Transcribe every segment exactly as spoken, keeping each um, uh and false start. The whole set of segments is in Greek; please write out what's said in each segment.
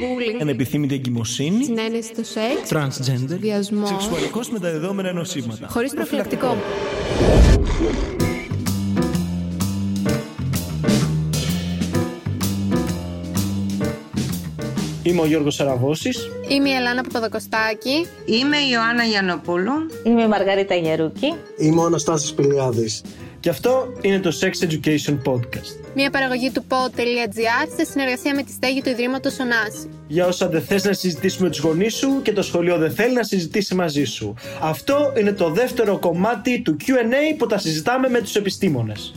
bullying, ανεπιθύμητη εγκυμοσύνη, συνένεση στο σεξ, transgender, βιασμό, σεξουαλικώς μεταδεδόμενα νοσήματα, χωρίς προφυλακτικό. Είμαι ο Γιώργος Αραβώσης. Είμαι η Ελεάννα Παπαδοκοστάκη. Είμαι η Ιωάννα Γιαννοπούλου. Είμαι η Μαργαρίτα Γερούκη. Είμαι ο Αναστάσης Σπηλιάδης. Και αυτό είναι το Sex Education Podcast. Μια παραγωγή του pod.gr σε συνεργασία με τη Στέγη του Ιδρύματος Ωνάση. Για όσα δεν θες να συζητήσεις με τους γονείς σου και το σχολείο δεν θέλει να συζητήσει μαζί σου. Αυτό είναι το δεύτερο κομμάτι του κιου εντ έι που τα συζητάμε με τους επιστήμονες.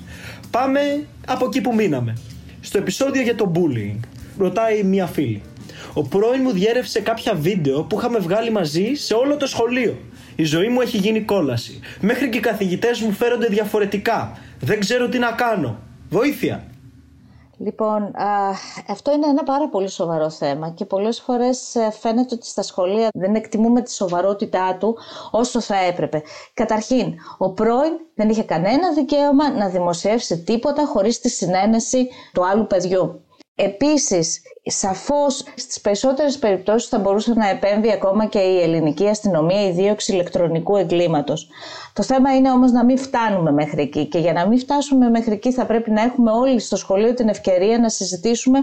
Πάμε από εκεί που μείναμε. Στο επεισόδιο για το bullying. Ρωτάει μια φίλη. Ο πρώην μου διέρευσε κάποια βίντεο που είχαμε βγάλει μαζί σε όλο το σχολείο. Η ζωή μου έχει γίνει κόλαση. Μέχρι και οι καθηγητές μου φέρονται διαφορετικά. Δεν ξέρω τι να κάνω. Βοήθεια! Λοιπόν, α, αυτό είναι ένα πάρα πολύ σοβαρό θέμα και πολλές φορές φαίνεται ότι στα σχολεία δεν εκτιμούμε τη σοβαρότητά του όσο θα έπρεπε. Καταρχήν, ο πρώην δεν είχε κανένα δικαίωμα να δημοσιεύσει τίποτα χωρίς τη συνένεση του άλλου παιδιού. Επίσης, σαφώς στις περισσότερες περιπτώσεις θα μπορούσε να επέμβει ακόμα και η ελληνική αστυνομία η δίωξη ηλεκτρονικού εγκλήματος. Το θέμα είναι όμως να μην φτάνουμε μέχρι εκεί και για να μην φτάσουμε μέχρι εκεί θα πρέπει να έχουμε όλοι στο σχολείο την ευκαιρία να συζητήσουμε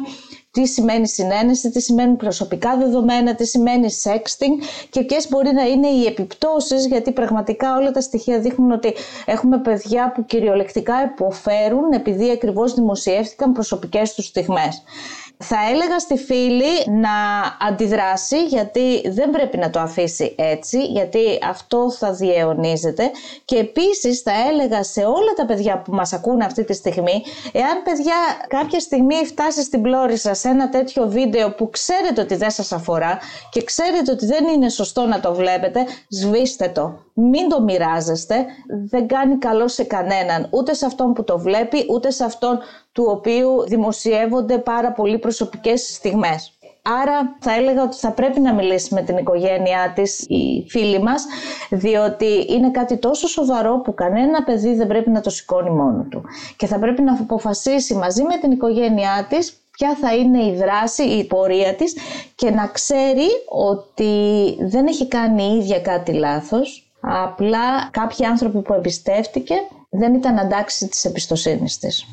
τι σημαίνει συνένεση, τι σημαίνουν προσωπικά δεδομένα, τι σημαίνει sexting και ποιες μπορεί να είναι οι επιπτώσεις, γιατί πραγματικά όλα τα στοιχεία δείχνουν ότι έχουμε παιδιά που κυριολεκτικά υποφέρουν επειδή ακριβώς δημοσιεύτηκαν προσωπικές τους στιγμές. Θα έλεγα στη φίλη να αντιδράσει, γιατί δεν πρέπει να το αφήσει έτσι, γιατί αυτό θα διαιωνίζεται. Και επίσης θα έλεγα σε όλα τα παιδιά που μας ακούν αυτή τη στιγμή, εάν παιδιά κάποια στιγμή φτάσει στην πλώρη σας ένα τέτοιο βίντεο που ξέρετε ότι δεν σας αφορά και ξέρετε ότι δεν είναι σωστό να το βλέπετε, σβήστε το. Μην το μοιράζεστε, δεν κάνει καλό σε κανέναν, ούτε σε αυτόν που το βλέπει, ούτε σε αυτόν του οποίου δημοσιεύονται πάρα πολύ προσωπικές στιγμές. Άρα θα έλεγα ότι θα πρέπει να μιλήσει με την οικογένειά της η φίλη μας, διότι είναι κάτι τόσο σοβαρό που κανένα παιδί δεν πρέπει να το σηκώνει μόνο του. Και θα πρέπει να αποφασίσει μαζί με την οικογένειά της ποια θα είναι η δράση, η πορεία της και να ξέρει ότι δεν έχει κάνει η ίδια κάτι λάθος, απλά κάποιοι άνθρωποι που εμπιστεύτηκε δεν ήταν αντάξει της εμπιστοσύνης της.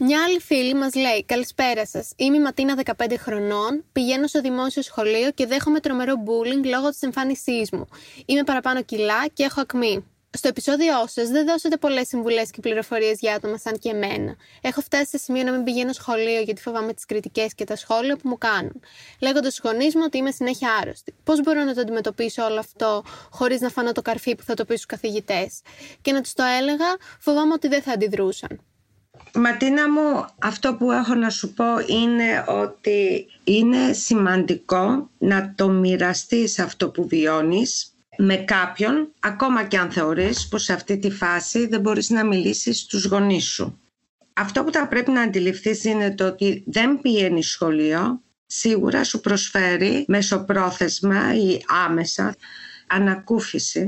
Μια άλλη φίλη μας λέει: «Καλησπέρα σας. Είμαι η Ματίνα, δεκαπέντε χρονών. Πηγαίνω στο δημόσιο σχολείο και δέχομαι τρομερό bullying λόγω της εμφάνισής μου. Είμαι παραπάνω κιλά και έχω ακμή. Στο επεισόδιό σας δεν δώσετε πολλές συμβουλές και πληροφορίες για άτομα σαν και εμένα. Έχω φτάσει σε σημείο να μην πηγαίνω σχολείο γιατί φοβάμαι τις κριτικές και τα σχόλια που μου κάνουν. Λέγοντας στους γονείς μου ότι είμαι συνέχεια άρρωστη. Πώς μπορώ να το αντιμετωπίσω όλο αυτό χωρίς να φανώ το καρφί που θα το πει στους καθηγητές? Και να τους το έλεγα, φοβάμαι ότι δεν θα αντιδρούσαν». Ματίνα μου, αυτό που έχω να σου πω είναι ότι είναι σημαντικό να το μοιραστείς αυτό που βιώνεις με κάποιον, ακόμα και αν θεωρείς πως σε αυτή τη φάση δεν μπορείς να μιλήσεις στους γονείς σου. Αυτό που θα πρέπει να αντιληφθείς είναι το ότι δεν πηγαίνεις σχολείο, σίγουρα σου προσφέρει μεσοπρόθεσμα ή άμεσα ανακούφιση,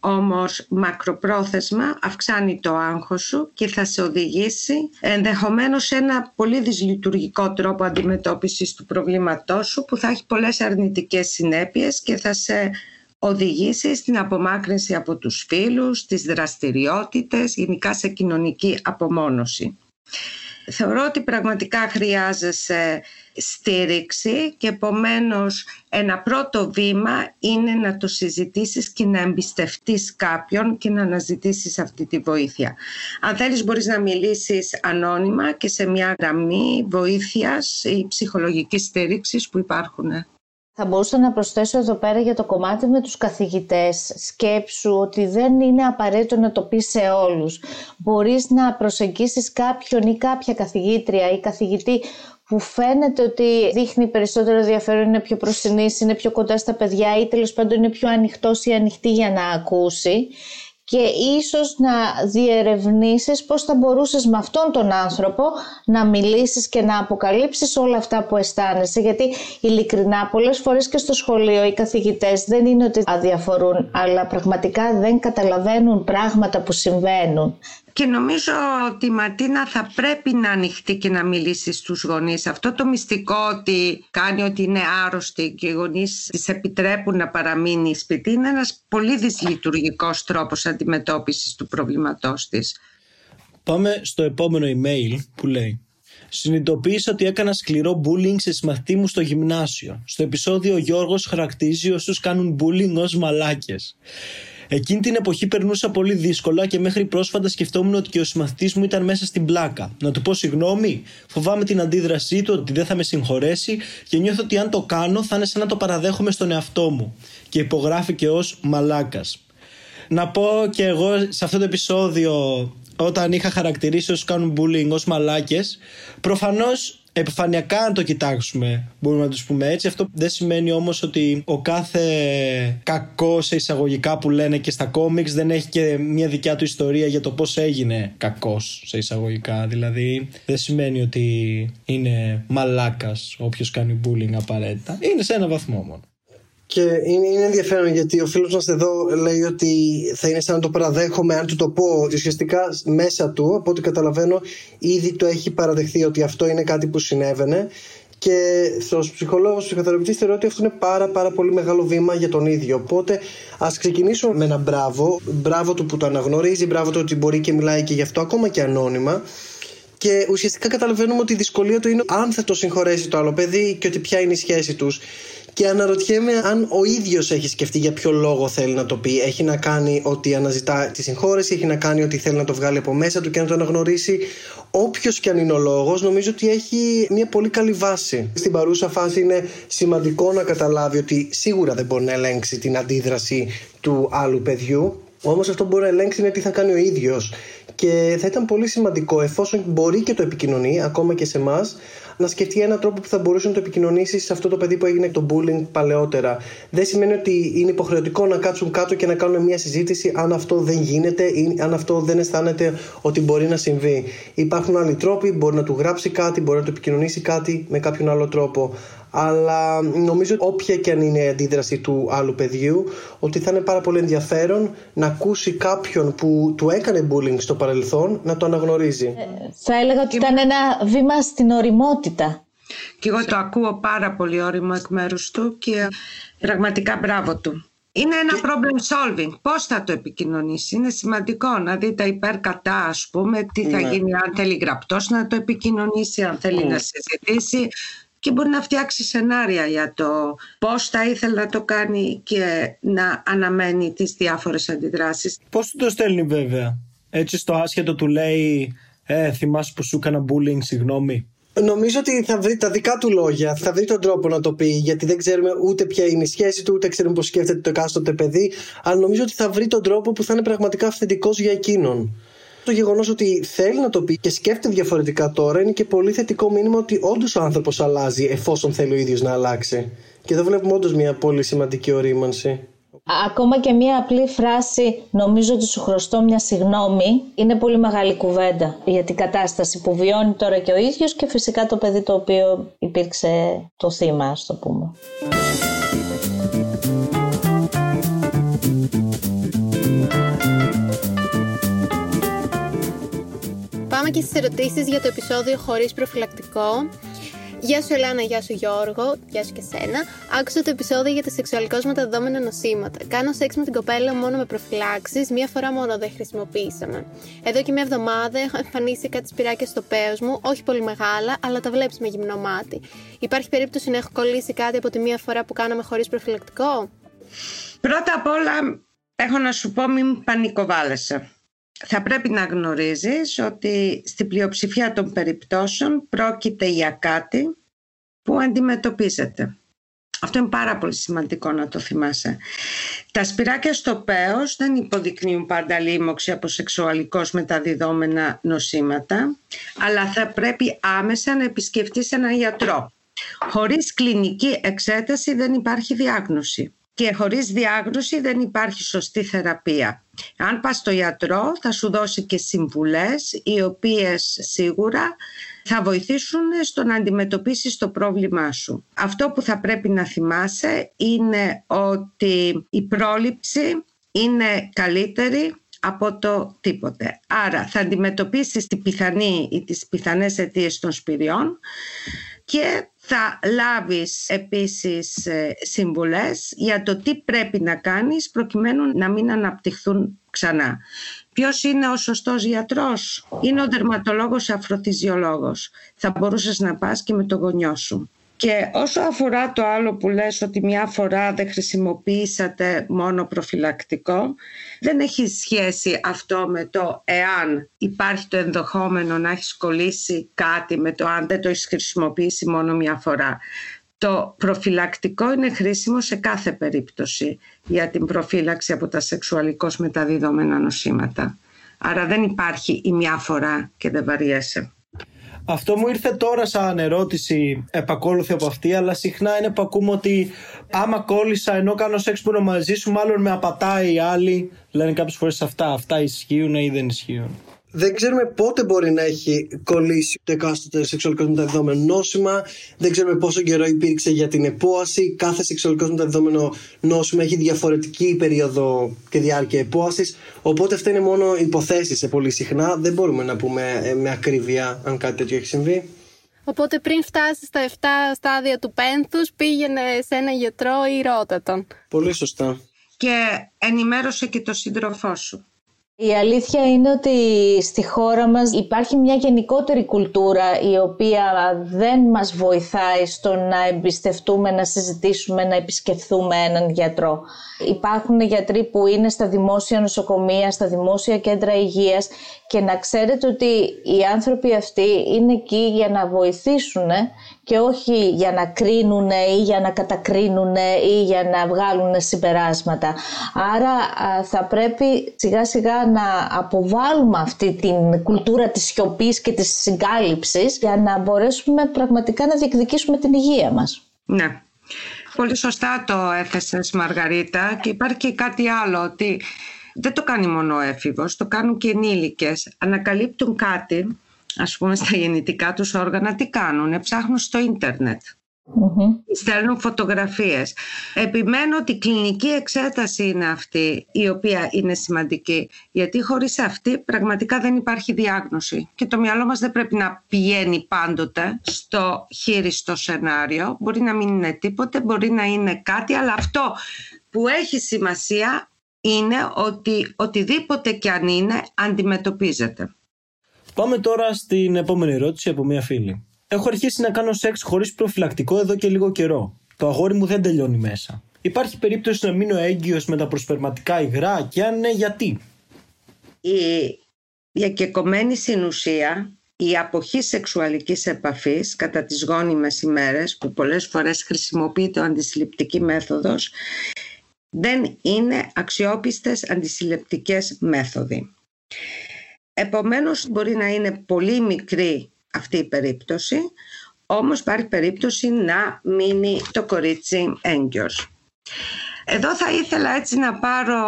όμως μακροπρόθεσμα αυξάνει το άγχος σου και θα σε οδηγήσει ενδεχομένως σε ένα πολύ δυσλειτουργικό τρόπο αντιμετώπισης του προβλήματός σου που θα έχει πολλές αρνητικές συνέπειες και θα σε οδηγήσει στην απομάκρυνση από τους φίλους, τις δραστηριότητες, γενικά σε κοινωνική απομόνωση. Θεωρώ ότι πραγματικά χρειάζεσαι στήριξη και επομένως ένα πρώτο βήμα είναι να το συζητήσεις και να εμπιστευτείς κάποιον και να αναζητήσεις αυτή τη βοήθεια. Αν θέλεις μπορείς να μιλήσεις ανώνυμα και σε μια γραμμή βοήθειας ή ψυχολογικής στήριξης που υπάρχουν. Θα μπορούσα να προσθέσω εδώ πέρα για το κομμάτι με τους καθηγητές. Σκέψου ότι δεν είναι απαραίτητο να το πεις σε όλους. Μπορείς να προσεγγίσεις κάποιον ή κάποια καθηγήτρια ή καθηγητή που φαίνεται ότι δείχνει περισσότερο ενδιαφέρον, είναι πιο προσινής, είναι πιο κοντά στα παιδιά ή τέλος πάντων είναι πιο ανοιχτός ή ανοιχτή για να ακούσει. Και ίσως να διερευνήσεις πώς θα μπορούσες με αυτόν τον άνθρωπο να μιλήσεις και να αποκαλύψεις όλα αυτά που αισθάνεσαι. Γιατί ειλικρινά πολλές φορές και στο σχολείο οι καθηγητές δεν είναι ότι αδιαφορούν, αλλά πραγματικά δεν καταλαβαίνουν πράγματα που συμβαίνουν. Και νομίζω ότι η Ματίνα θα πρέπει να ανοιχτεί και να μιλήσει στους γονείς. Αυτό το μυστικό ότι κάνει ότι είναι άρρωστη και οι γονείς της επιτρέπουν να παραμείνει σπίτι είναι ένας πολύ δυσλειτουργικός τρόπος αντιμετώπισης του προβλήματός της. Πάμε στο επόμενο email που λέει: συνειδητοποίησα ότι έκανα σκληρό bullying σε συμμαθητή μου στο γυμνάσιο. Στο επεισόδιο ο Γιώργος χαρακτηρίζει όσους κάνουν bullying ως μαλάκες. Εκείνη την εποχή περνούσα πολύ δύσκολα και μέχρι πρόσφατα σκεφτόμουν ότι και ο συμμαθητής μου ήταν μέσα στην πλάκα. Να του πω συγγνώμη, φοβάμαι την αντίδρασή του, ότι δεν θα με συγχωρέσει και νιώθω ότι αν το κάνω θα είναι σαν να το παραδέχομαι στον εαυτό μου. Και υπογράφηκε ως μαλάκας. Να πω και εγώ σε αυτό το επεισόδιο, όταν είχα χαρακτηρίσει όσους κάνουν bullying ως μαλάκες, προφανώς επιφανειακά αν το κοιτάξουμε μπορούμε να τους πούμε έτσι. Αυτό δεν σημαίνει όμως ότι ο κάθε κακός σε εισαγωγικά που λένε και στα κόμιξ δεν έχει και μια δικιά του ιστορία για το πώς έγινε κακός σε εισαγωγικά. Δηλαδή δεν σημαίνει ότι είναι μαλάκας όποιος κάνει bullying απαραίτητα. Είναι σε ένα βαθμό μόνο. Και είναι, είναι ενδιαφέρον γιατί ο φίλος μας εδώ λέει ότι θα είναι σαν να το παραδέχομαι αν του το πω, ότι ουσιαστικά μέσα του, από ό,τι καταλαβαίνω, ήδη το έχει παραδεχθεί ότι αυτό είναι κάτι που συνέβαινε. Και ως ψυχολόγος, ψυχοθεραπευτής, θεωρώ ότι αυτό είναι πάρα πάρα πολύ μεγάλο βήμα για τον ίδιο. Οπότε ας ξεκινήσουμε με ένα μπράβο, μπράβο του που το αναγνωρίζει, μπράβο του ότι μπορεί και μιλάει και γι' αυτό ακόμα και ανώνυμα. Και ουσιαστικά καταλαβαίνουμε ότι η δυσκολία του είναι αν θα το συγχωρέσει το άλλο παιδί και ότι ποια είναι η σχέση τους. Και αναρωτιέμαι αν ο ίδιος έχει σκεφτεί για ποιο λόγο θέλει να το πει. Έχει να κάνει ότι αναζητά τη συγχώρεση, έχει να κάνει ότι θέλει να το βγάλει από μέσα του και να το αναγνωρίσει. Όποιος και αν είναι ο λόγος, νομίζω ότι έχει μια πολύ καλή βάση. Στην παρούσα φάση είναι σημαντικό να καταλάβει ότι σίγουρα δεν μπορεί να ελέγξει την αντίδραση του άλλου παιδιού. Όμως αυτό μπορεί να ελέγξει είναι τι θα κάνει ο ίδιος. Και θα ήταν πολύ σημαντικό, εφόσον μπορεί και το επικοινωνεί, ακόμα και σε εμάς, να σκεφτεί έναν τρόπο που θα μπορούσε να το επικοινωνήσει σε αυτό το παιδί που έγινε το bullying παλαιότερα. Δεν σημαίνει ότι είναι υποχρεωτικό να κάτσουν κάτω και να κάνουν μια συζήτηση αν αυτό δεν γίνεται ή αν αυτό δεν αισθάνεται ότι μπορεί να συμβεί. Υπάρχουν άλλοι τρόποι, μπορεί να του γράψει κάτι, μπορεί να το επικοινωνήσει κάτι με κάποιον άλλο τρόπο. Αλλά νομίζω ότι όποια και αν είναι η αντίδραση του άλλου παιδιού, ότι θα είναι πάρα πολύ ενδιαφέρον να ακούσει κάποιον που του έκανε bullying στο παρελθόν να το αναγνωρίζει. Ε, θα έλεγα ότι ήταν ένα βήμα στην ωριμότητα. Και εγώ το ακούω πάρα πολύ ώριμο εκ μέρους του και πραγματικά μπράβο του. Είναι ένα problem solving. Πώς θα το επικοινωνήσει. Είναι σημαντικό να δει τα υπέρ-κατά, ας πούμε, τι θα ναι. γίνει, αν θέλει γραπτός να το επικοινωνήσει, αν θέλει mm. να συζητήσει. Και μπορεί να φτιάξει σενάρια για το πώς θα ήθελε να το κάνει και να αναμένει τις διάφορες αντιδράσεις. Πώς του το στέλνει βέβαια. Έτσι στο άσχετο του λέει «Ε, θυμάσαι που σου έκανα bullying, συγγνώμη». Νομίζω ότι θα βρει τα δικά του λόγια, θα βρει τον τρόπο να το πει, γιατί δεν ξέρουμε ούτε ποια είναι η σχέση του, ούτε ξέρουμε πώς σκέφτεται το εκάστοτε παιδί, αλλά νομίζω ότι θα βρει τον τρόπο που θα είναι πραγματικά αυθεντικός για εκείνον. Το γεγονός ότι θέλει να το πει και σκέφτεται διαφορετικά τώρα είναι και πολύ θετικό μήνυμα ότι όντως ο άνθρωπος αλλάζει εφόσον θέλει ο ίδιος να αλλάξει. Και εδώ βλέπουμε όντως μια πολύ σημαντική ορίμανση. Ακόμα και μια απλή φράση «νομίζω ότι σου χρωστώ μια συγγνώμη» είναι πολύ μεγάλη κουβέντα για την κατάσταση που βιώνει τώρα και ο ίδιος και φυσικά το παιδί το οποίο υπήρξε το θύμα, ας το πούμε. Πάμε και στις ερωτήσεις για το επεισόδιο χωρίς προφυλακτικό. Γεια σου Ελάνα, γεια σου Γιώργο, γεια σου και σένα. Άκουσα το επεισόδιο για τα σεξουαλικώς μεταδόμενα νοσήματα. Κάνω σεξ με την κοπέλα μόνο με προφυλάξεις, μία φορά μόνο δεν χρησιμοποίησαμε. Εδώ και μία εβδομάδα έχω εμφανίσει κάτι σπυράκια στο πέος μου, όχι πολύ μεγάλα, αλλά τα βλέπεις με γυμνό μάτι. Υπάρχει περίπτωση να έχω κολλήσει κάτι από τη μία φορά που κάναμε χωρίς προφυλακτικό? Πρώτα απ' όλα, έχω να σου πω μην πανικοβάλλεσαι. Θα πρέπει να γνωρίζεις ότι στην πλειοψηφία των περιπτώσεων πρόκειται για κάτι που αντιμετωπίζεται. Αυτό είναι πάρα πολύ σημαντικό να το θυμάσαι. Τα σπυράκια στο πέος δεν υποδεικνύουν πάντα λίμωξη από σεξουαλικώς μεταδιδόμενα νοσήματα, αλλά θα πρέπει άμεσα να επισκεφτείς έναν γιατρό. Χωρίς κλινική εξέταση δεν υπάρχει διάγνωση. Και χωρίς διάγνωση δεν υπάρχει σωστή θεραπεία. Αν πας στο γιατρό θα σου δώσει και συμβουλές οι οποίες σίγουρα θα βοηθήσουν στο να αντιμετωπίσεις το πρόβλημά σου. Αυτό που θα πρέπει να θυμάσαι είναι ότι η πρόληψη είναι καλύτερη από το τίποτε. Άρα θα αντιμετωπίσεις τη πιθανή ή τις πιθανές αιτίες των σπηριών και θα λάβεις επίσης συμβουλές για το τι πρέπει να κάνεις προκειμένου να μην αναπτυχθούν ξανά. Ποιος είναι ο σωστός γιατρός? Είναι ο δερματολόγος, αφροφυσιολόγος. Θα μπορούσες να πας και με το γονιό σου. Και όσο αφορά το άλλο που λες ότι μια φορά δεν χρησιμοποιήσατε μόνο προφυλακτικό, δεν έχει σχέση αυτό με το εάν υπάρχει το ενδεχόμενο να έχεις κολλήσει κάτι με το αν δεν το έχεις χρησιμοποιήσει μόνο μια φορά. Το προφυλακτικό είναι χρήσιμο σε κάθε περίπτωση για την προφύλαξη από τα σεξουαλικώς μεταδιδόμενα νοσήματα. Άρα δεν υπάρχει η μια φορά και δεν βαριέσαι. Αυτό μου ήρθε τώρα σαν ερώτηση επακόλουθη από αυτή, αλλά συχνά είναι που ακούμε ότι άμα κόλλησα ενώ κάνω σεξ που είναι μαζί σου, μάλλον με απατάει οι άλλοι. Λένε κάποιες φορές αυτά, αυτά ισχύουν ή δεν ισχύουν? Δεν ξέρουμε πότε μπορεί να έχει κολλήσει το εκάστοτε σεξουαλικώς μεταδιδόμενο νόσημα. Δεν ξέρουμε πόσο καιρό υπήρξε για την επόαση. Κάθε σεξουαλικώς μεταδιδόμενο νόσημα έχει διαφορετική περίοδο και διάρκεια επόασης. Οπότε αυτά είναι μόνο υποθέσεις πολύ συχνά. Δεν μπορούμε να πούμε με ακρίβεια αν κάτι τέτοιο έχει συμβεί. Οπότε πριν φτάσεις στα εφτά στάδια του πένθους, πήγαινε σε ένα γιατρό ή ρώτα τον. Πολύ σωστά. Και ενημέρωσε και το σύντροφό σου. Η αλήθεια είναι ότι στη χώρα μας υπάρχει μια γενικότερη κουλτούρα η οποία δεν μας βοηθάει στο να εμπιστευτούμε, να συζητήσουμε, να επισκεφθούμε έναν γιατρό. Υπάρχουν γιατροί που είναι στα δημόσια νοσοκομεία, στα δημόσια κέντρα υγείας και να ξέρετε ότι οι άνθρωποι αυτοί είναι εκεί για να βοηθήσουν και όχι για να κρίνουν ή για να κατακρίνουν ή για να βγάλουν συμπεράσματα. Άρα θα πρέπει σιγά σιγά να αποβάλουμε αυτή την κουλτούρα της σιωπής και της συγκάλυψης για να μπορέσουμε πραγματικά να διεκδικήσουμε την υγεία μας. Ναι. Πολύ σωστά το έθεσες, Μαργαρίτα, και υπάρχει και κάτι άλλο, ότι δεν το κάνει μόνο ο έφηβος, το κάνουν και ενήλικες. Ανακαλύπτουν κάτι, ας πούμε, στα γεννητικά τους όργανα, τι κάνουν? Ψάχνουν στο ίντερνετ, mm-hmm. στέλνουν φωτογραφίες. Επιμένω ότι η κλινική εξέταση είναι αυτή η οποία είναι σημαντική, γιατί χωρίς αυτή πραγματικά δεν υπάρχει διάγνωση και το μυαλό μας δεν πρέπει να πηγαίνει πάντοτε στο χείριστο σενάριο. Μπορεί να μην είναι τίποτε, μπορεί να είναι κάτι, αλλά αυτό που έχει σημασία είναι ότι οτιδήποτε και αν είναι αντιμετωπίζεται. Πάμε τώρα στην επόμενη ερώτηση από μία φίλη. Έχω αρχίσει να κάνω σεξ χωρίς προφυλακτικό εδώ και λίγο καιρό. Το αγόρι μου δεν τελειώνει μέσα. Υπάρχει περίπτωση να μείνω έγκυος με τα προσπερματικά υγρά και αν ναι, γιατί? Η διακεκομένη συνουσία, η αποχή σεξουαλικής επαφής κατά τις γόνιμες ημέρες, που πολλές φορές χρησιμοποιείται αντισυλληπτική μέθοδος, δεν είναι αξιόπιστες αντισυλληπτικές μέθοδοι. Επομένως μπορεί να είναι πολύ μικρή αυτή η περίπτωση, όμως υπάρχει περίπτωση να μείνει το κορίτσι έγκυος. Εδώ θα ήθελα έτσι να πάρω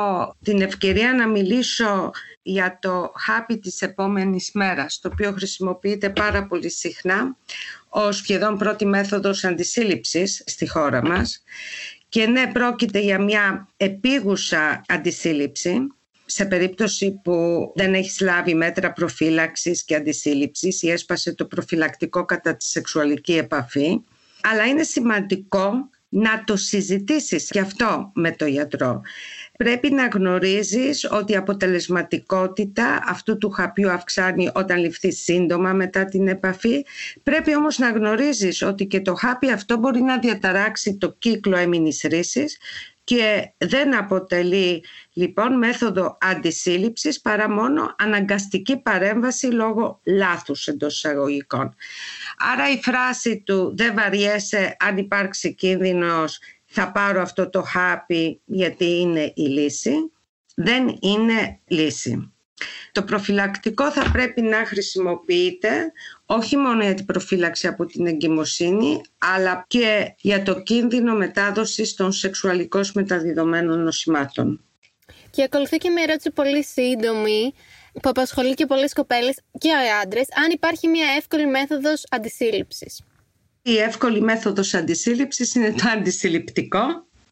την ευκαιρία να μιλήσω για το χάπι της επόμενης μέρας, το οποίο χρησιμοποιείται πάρα πολύ συχνά ως σχεδόν πρώτη μέθοδος αντισύλληψης στη χώρα μας. Και ναι, πρόκειται για μια επίγουσα αντισύλληψη σε περίπτωση που δεν έχεις λάβει μέτρα προφύλαξης και αντισύλληψης ή έσπασε το προφυλακτικό κατά τη σεξουαλική επαφή. Αλλά είναι σημαντικό να το συζητήσεις και αυτό με το γιατρό. Πρέπει να γνωρίζεις ότι η αποτελεσματικότητα αυτού του χαπιού αυξάνει όταν ληφθεί σύντομα μετά την επαφή. Πρέπει όμως να γνωρίζεις ότι και το χάπι αυτό μπορεί να διαταράξει το κύκλο έμμηνης ρύσης και δεν αποτελεί λοιπόν μέθοδο αντισύλληψης παρά μόνο αναγκαστική παρέμβαση λόγω λάθους εντός εισαγωγικών. Άρα η φράση του «δεν βαριέσαι, αν υπάρξει κίνδυνος θα πάρω αυτό το χάπι γιατί είναι η λύση» δεν είναι λύση. Το προφυλακτικό θα πρέπει να χρησιμοποιείται όχι μόνο για την προφύλαξη από την εγκυμοσύνη, αλλά και για το κίνδυνο μετάδοσης των σεξουαλικώς μεταδιδομένων νοσημάτων. Και ακολουθεί και μια ερώτηση πολύ σύντομη που απασχολεί και πολλές κοπέλες και άντρες, αν υπάρχει μια εύκολη μέθοδος αντισύλληψης. Η εύκολη μέθοδος αντισύλληψης είναι το αντισυλληπτικό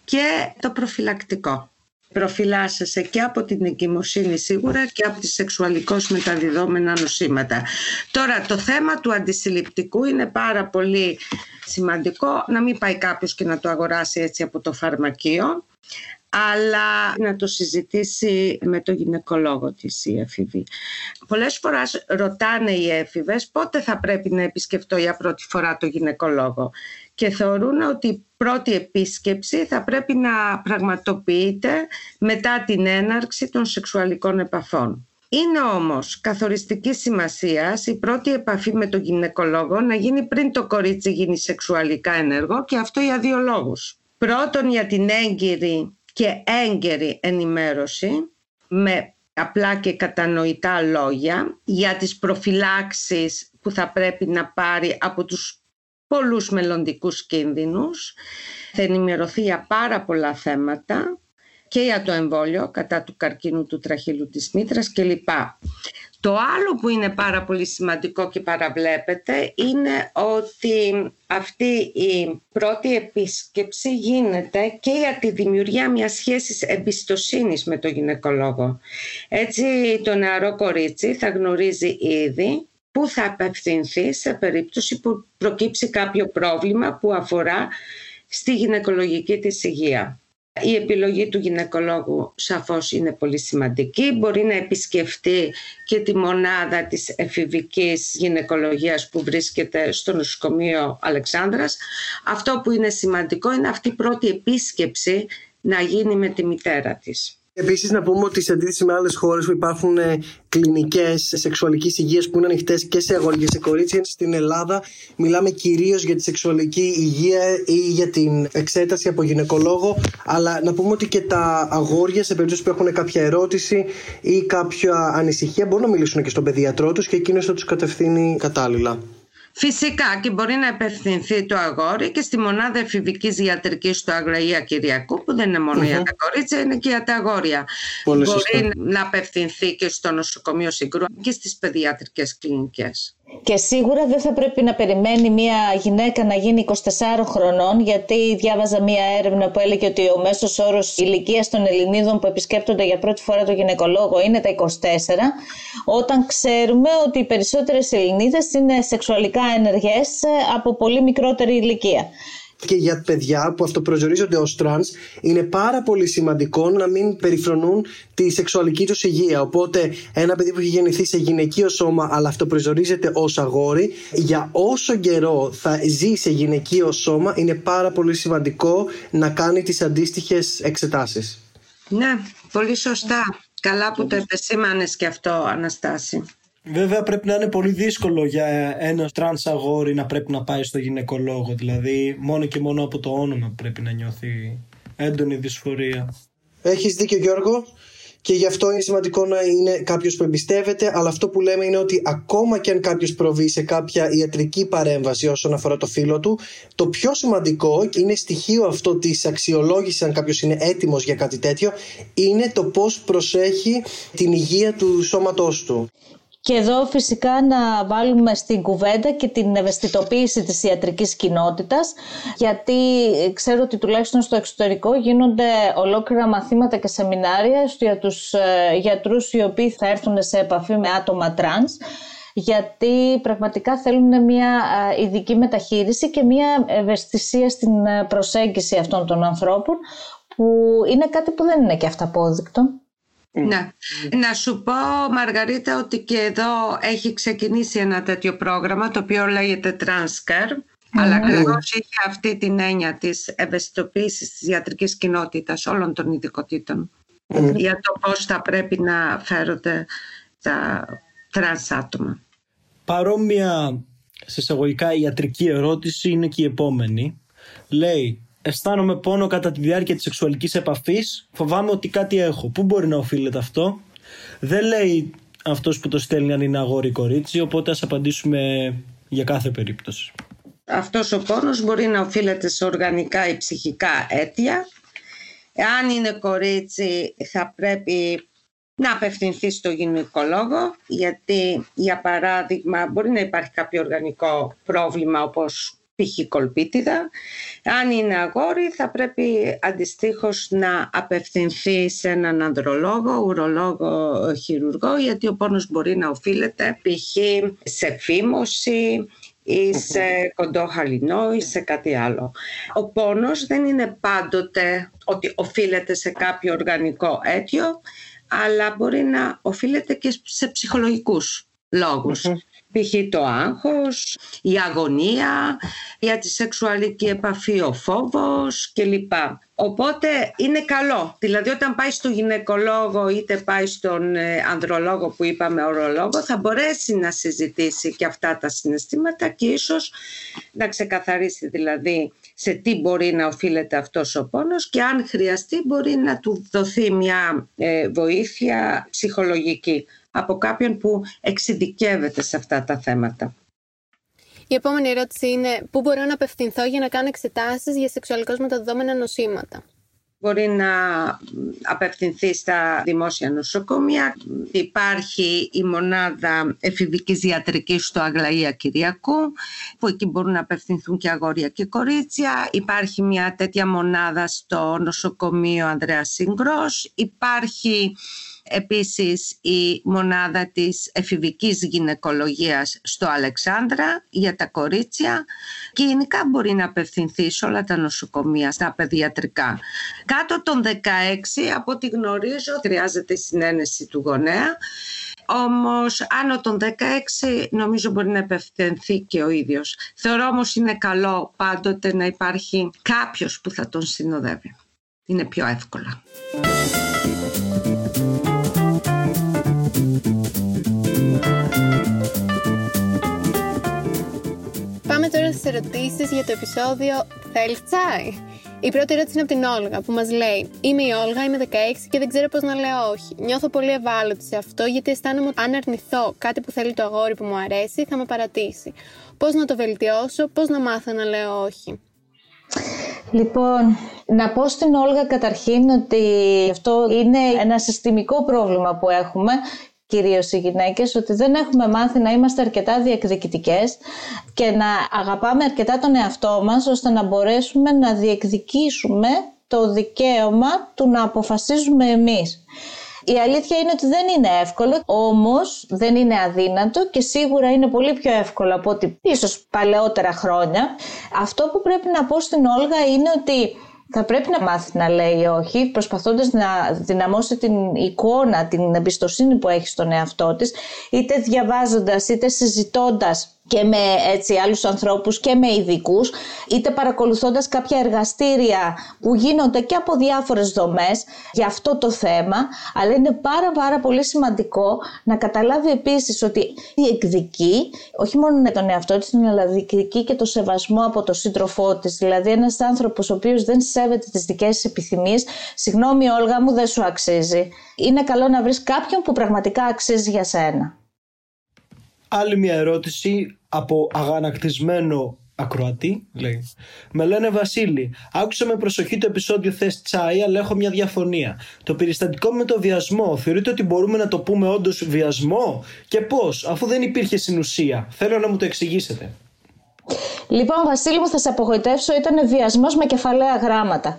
και το προφυλακτικό. προφυλάσσεσαι και από την εγκυμοσύνη σίγουρα και από τη σεξουαλικώς μεταδιδόμενα νοσήματα. Τώρα, το θέμα του αντισυλληπτικού είναι πάρα πολύ σημαντικό, να μην πάει κάποιος και να το αγοράσει έτσι από το φαρμακείο, αλλά να το συζητήσει με τον γυναικολόγο της η έφηβη. Πολλές φορές ρωτάνε οι έφηβες πότε θα πρέπει να επισκεφτώ για πρώτη φορά τον γυναικολόγο και θεωρούν ότι η πρώτη επίσκεψη θα πρέπει να πραγματοποιείται μετά την έναρξη των σεξουαλικών επαφών. Είναι όμως καθοριστικής σημασίας η πρώτη επαφή με τον γυναικολόγο να γίνει πριν το κορίτσι γίνει σεξουαλικά ενεργό, και αυτό για δύο λόγους. Πρώτον, για την έγκυρη και έγκαιρη ενημέρωση με απλά και κατανοητά λόγια για τις προφυλάξεις που θα πρέπει να πάρει από τους πολλούς μελλοντικούς κίνδυνους. Θα ενημερωθεί για πάρα πολλά θέματα και για το εμβόλιο κατά του καρκίνου του τραχύλου της μήτρας κλπ. Το άλλο που είναι πάρα πολύ σημαντικό και παραβλέπετε είναι ότι αυτή η πρώτη επίσκεψη γίνεται και για τη δημιουργία μιας σχέσης εμπιστοσύνης με τον γυναικολόγο. Έτσι το νεαρό κορίτσι θα γνωρίζει ήδη πού θα απευθυνθεί σε περίπτωση που προκύψει κάποιο πρόβλημα που αφορά στη γυναικολογική της υγεία. Η επιλογή του γυναικολόγου σαφώς είναι πολύ σημαντική. Μπορεί να επισκεφτεί και τη μονάδα της εφηβικής γυναικολογίας που βρίσκεται στο νοσοκομείο Αλεξάνδρας. Αυτό που είναι σημαντικό είναι αυτή η πρώτη επίσκεψη να γίνει με τη μητέρα της. Επίσης, να πούμε ότι σε αντίθεση με άλλες χώρες που υπάρχουν κλινικές σεξουαλικής υγείας που είναι ανοιχτές και σε αγόρια και σε κορίτσια, στην Ελλάδα μιλάμε κυρίως για τη σεξουαλική υγεία ή για την εξέταση από γυναικολόγο. Αλλά να πούμε ότι και τα αγόρια, σε περίπτωση που έχουν κάποια ερώτηση ή κάποια ανησυχία, μπορούν να μιλήσουν και στον παιδιατρό τους και εκείνος θα τους κατευθύνει κατάλληλα. Φυσικά, και μπορεί να απευθυνθεί το αγόρι και στη μονάδα εφηβικής ιατρικής στο Αγλαΐα Κυριακού, που δεν είναι μόνο mm-hmm. για τα κορίτσια, είναι και για τα αγόρια. Πολύ μπορεί σωστά. να απευθυνθεί και στο νοσοκομείο Σύγκρου και στις παιδιατρικές κλινικές. Και σίγουρα δεν θα πρέπει να περιμένει μια γυναίκα να γίνει είκοσι τεσσάρων χρονών, γιατί διάβαζα μια έρευνα που έλεγε ότι ο μέσος όρος ηλικίας των Ελληνίδων που επισκέπτονται για πρώτη φορά τον γυναικολόγο είναι τα είκοσι τέσσερα, όταν ξέρουμε ότι οι περισσότερες Ελληνίδες είναι σεξουαλικά ενεργές από πολύ μικρότερη ηλικία. Και για παιδιά που αυτοπροσδιορίζονται ως τρανς είναι πάρα πολύ σημαντικό να μην περιφρονούν τη σεξουαλική τους υγεία. Οπότε ένα παιδί που έχει γεννηθεί σε γυναικείο σώμα αλλά αυτοπροσδιορίζεται ως αγόρι, για όσο καιρό θα ζει σε γυναικείο σώμα είναι πάρα πολύ σημαντικό να κάνει τις αντίστοιχες εξετάσεις. Ναι, πολύ σωστά. Καλά που το επεσήμανες και αυτό, Αναστάση. Βέβαια πρέπει να είναι πολύ δύσκολο για ένα τρανς αγόρι να πρέπει να πάει στο γυναικολόγο. Δηλαδή μόνο και μόνο από το όνομα πρέπει να νιώθει έντονη δυσφορία. Έχεις δίκιο, Γιώργο, και γι' αυτό είναι σημαντικό να είναι κάποιος που εμπιστεύεται. Αλλά αυτό που λέμε είναι ότι ακόμα και αν κάποιος προβεί σε κάποια ιατρική παρέμβαση όσον αφορά το φύλο του, το πιο σημαντικό, είναι στοιχείο αυτό της αξιολόγησης αν κάποιος είναι έτοιμος για κάτι τέτοιο, είναι το πώς προσέχει την υγεία του σώματός του. Και εδώ φυσικά να βάλουμε στην κουβέντα και την ευαισθητοποίηση της ιατρικής κοινότητας, γιατί ξέρω ότι τουλάχιστον στο εξωτερικό γίνονται ολόκληρα μαθήματα και σεμινάρια για τους γιατρούς οι οποίοι θα έρθουν σε επαφή με άτομα τρανς, γιατί πραγματικά θέλουν μια ειδική μεταχείριση και μια ευαισθησία στην προσέγγιση αυτών των ανθρώπων, που είναι κάτι που δεν είναι και αυταπόδεικτο. Να. να σου πω, Μαργαρίτα, ότι και εδώ έχει ξεκινήσει ένα τέτοιο πρόγραμμα το οποίο λέγεται Transcare, mm. αλλά ακριβώς mm. είχε αυτή την έννοια της ευαισθητοποίησης της ιατρικής κοινότητας όλων των ειδικοτήτων mm. για το πώς θα πρέπει να φέρονται τα τρανς άτομα. Παρόμοια σε εισαγωγικά ιατρική ερώτηση είναι και η επόμενη. Λέει: αισθάνομαι πόνο κατά τη διάρκεια της σεξουαλικής επαφής. Φοβάμαι ότι κάτι έχω. Πού μπορεί να οφείλεται αυτό? Δεν λέει αυτός που το στέλνει αν είναι αγόρι ή κορίτσι, οπότε ας απαντήσουμε για κάθε περίπτωση. Αυτός ο πόνος μπορεί να οφείλεται σε οργανικά ή ψυχικά αίτια. Αν είναι κορίτσι θα πρέπει να απευθυνθεί στο γυναικολόγο, γιατί για παράδειγμα μπορεί να υπάρχει κάποιο οργανικό πρόβλημα όπως π.χ. κολπίτιδα. Αν είναι αγόρι θα πρέπει αντιστοίχως να απευθυνθεί σε έναν ανδρολόγο, ουρολόγο, χειρουργό, γιατί ο πόνος μπορεί να οφείλεται π.χ. σε φήμωση ή σε κοντό χαλινό ή σε κάτι άλλο. Ο πόνος δεν είναι πάντοτε ότι οφείλεται σε κάποιο οργανικό αίτιο, αλλά μπορεί να οφείλεται και σε ψυχολογικούς λόγους. Π.χ. το άγχος, η αγωνία, για τη σεξουαλική επαφή ο φόβος κλπ. Οπότε είναι καλό. Δηλαδή όταν πάει στο γυναικολόγο είτε πάει στον ανδρολόγο που είπαμε, ορολόγο, θα μπορέσει να συζητήσει και αυτά τα συναισθήματα και ίσως να ξεκαθαρίσει δηλαδή σε τι μπορεί να οφείλεται αυτός ο πόνος και αν χρειαστεί μπορεί να του δοθεί μια ε, βοήθεια ψυχολογική από κάποιον που εξειδικεύεται σε αυτά τα θέματα. Η επόμενη ερώτηση είναι πού μπορώ να απευθυνθώ για να κάνω εξετάσεις για σεξουαλικώς μεταδιδόμενα νοσήματα. Μπορεί να απευθυνθεί στα δημόσια νοσοκομεία. Υπάρχει η μονάδα εφηβικής ιατρικής στο Αγλαΐα Κυριακού, που εκεί μπορούν να απευθυνθούν και αγόρια και κορίτσια. Υπάρχει μια τέτοια μονάδα στο νοσοκομείο Ανδρέας Σύγκρος. Υπάρχει επίσης η μονάδα της εφηβικής γυναικολογίας στο Αλεξάνδρα για τα κορίτσια και γενικά μπορεί να απευθυνθεί σε όλα τα νοσοκομεία, στα παιδιατρικά. Κάτω των δεκαέξι, από ό,τι γνωρίζω, χρειάζεται η συνένεση του γονέα, όμως άνω των δεκαέξι νομίζω μπορεί να απευθυνθεί και ο ίδιος. Θεωρώ όμως είναι καλό πάντοτε να υπάρχει κάποιος που θα τον συνοδεύει. Είναι πιο εύκολα. Πάμε τώρα στις ερωτήσεις για το επεισόδιο «Θέλεις τσάι?». Η πρώτη ερώτηση είναι από την Όλγα που μας λέει «Είμαι η Όλγα, είμαι δεκαέξι και δεν ξέρω πώς να λέω όχι. Νιώθω πολύ ευάλωτη σε αυτό γιατί αισθάνομαι ότι αν αρνηθώ κάτι που θέλει το αγόρι που μου αρέσει θα με παρατήσει. Πώς να το βελτιώσω, πώς να μάθω να λέω όχι». Λοιπόν, να πω στην Όλγα καταρχήν ότι αυτό είναι ένα συστημικό πρόβλημα που έχουμε, κυρίως οι γυναίκες, ότι δεν έχουμε μάθει να είμαστε αρκετά διεκδικητικές και να αγαπάμε αρκετά τον εαυτό μας, ώστε να μπορέσουμε να διεκδικήσουμε το δικαίωμα του να αποφασίζουμε εμείς. Η αλήθεια είναι ότι δεν είναι εύκολο, όμως δεν είναι αδύνατο και σίγουρα είναι πολύ πιο εύκολο από ό,τι ίσως παλαιότερα χρόνια. Αυτό που πρέπει να πω στην Όλγα είναι ότι θα πρέπει να μάθει να λέει όχι, προσπαθώντας να δυναμώσει την εικόνα, την εμπιστοσύνη που έχει στον εαυτό της, είτε διαβάζοντας, είτε συζητώντας και με έτσι, άλλους ανθρώπους και με ειδικούς, είτε παρακολουθώντας κάποια εργαστήρια που γίνονται και από διάφορες δομές για αυτό το θέμα, αλλά είναι πάρα πάρα πολύ σημαντικό να καταλάβει επίσης ότι διεκδικεί όχι μόνο τον εαυτό της, αλλά διεκδικεί και το σεβασμό από τον σύντροφό της. Δηλαδή ένας άνθρωπος ο οποίος δεν σέβεται τις δικές της επιθυμίες, συγγνώμη Όλγα μου, δεν σου αξίζει. Είναι καλό να βρεις κάποιον που πραγματικά αξίζει για σένα. Άλλη μια ερώτηση από αγανακτισμένο ακροατή, λέει. Με λένε Βασίλη, άκουσα με προσοχή το επεισόδιο «Θες τσάι», αλλά έχω μια διαφωνία. Το περιστατικό με το βιασμό, θεωρείτε ότι μπορούμε να το πούμε όντως βιασμό και πώς, αφού δεν υπήρχε συνουσία? Θέλω να μου το εξηγήσετε. Λοιπόν Βασίλη μου, θα σε απογοητεύσω, ήταν βιασμός με κεφαλαία γράμματα.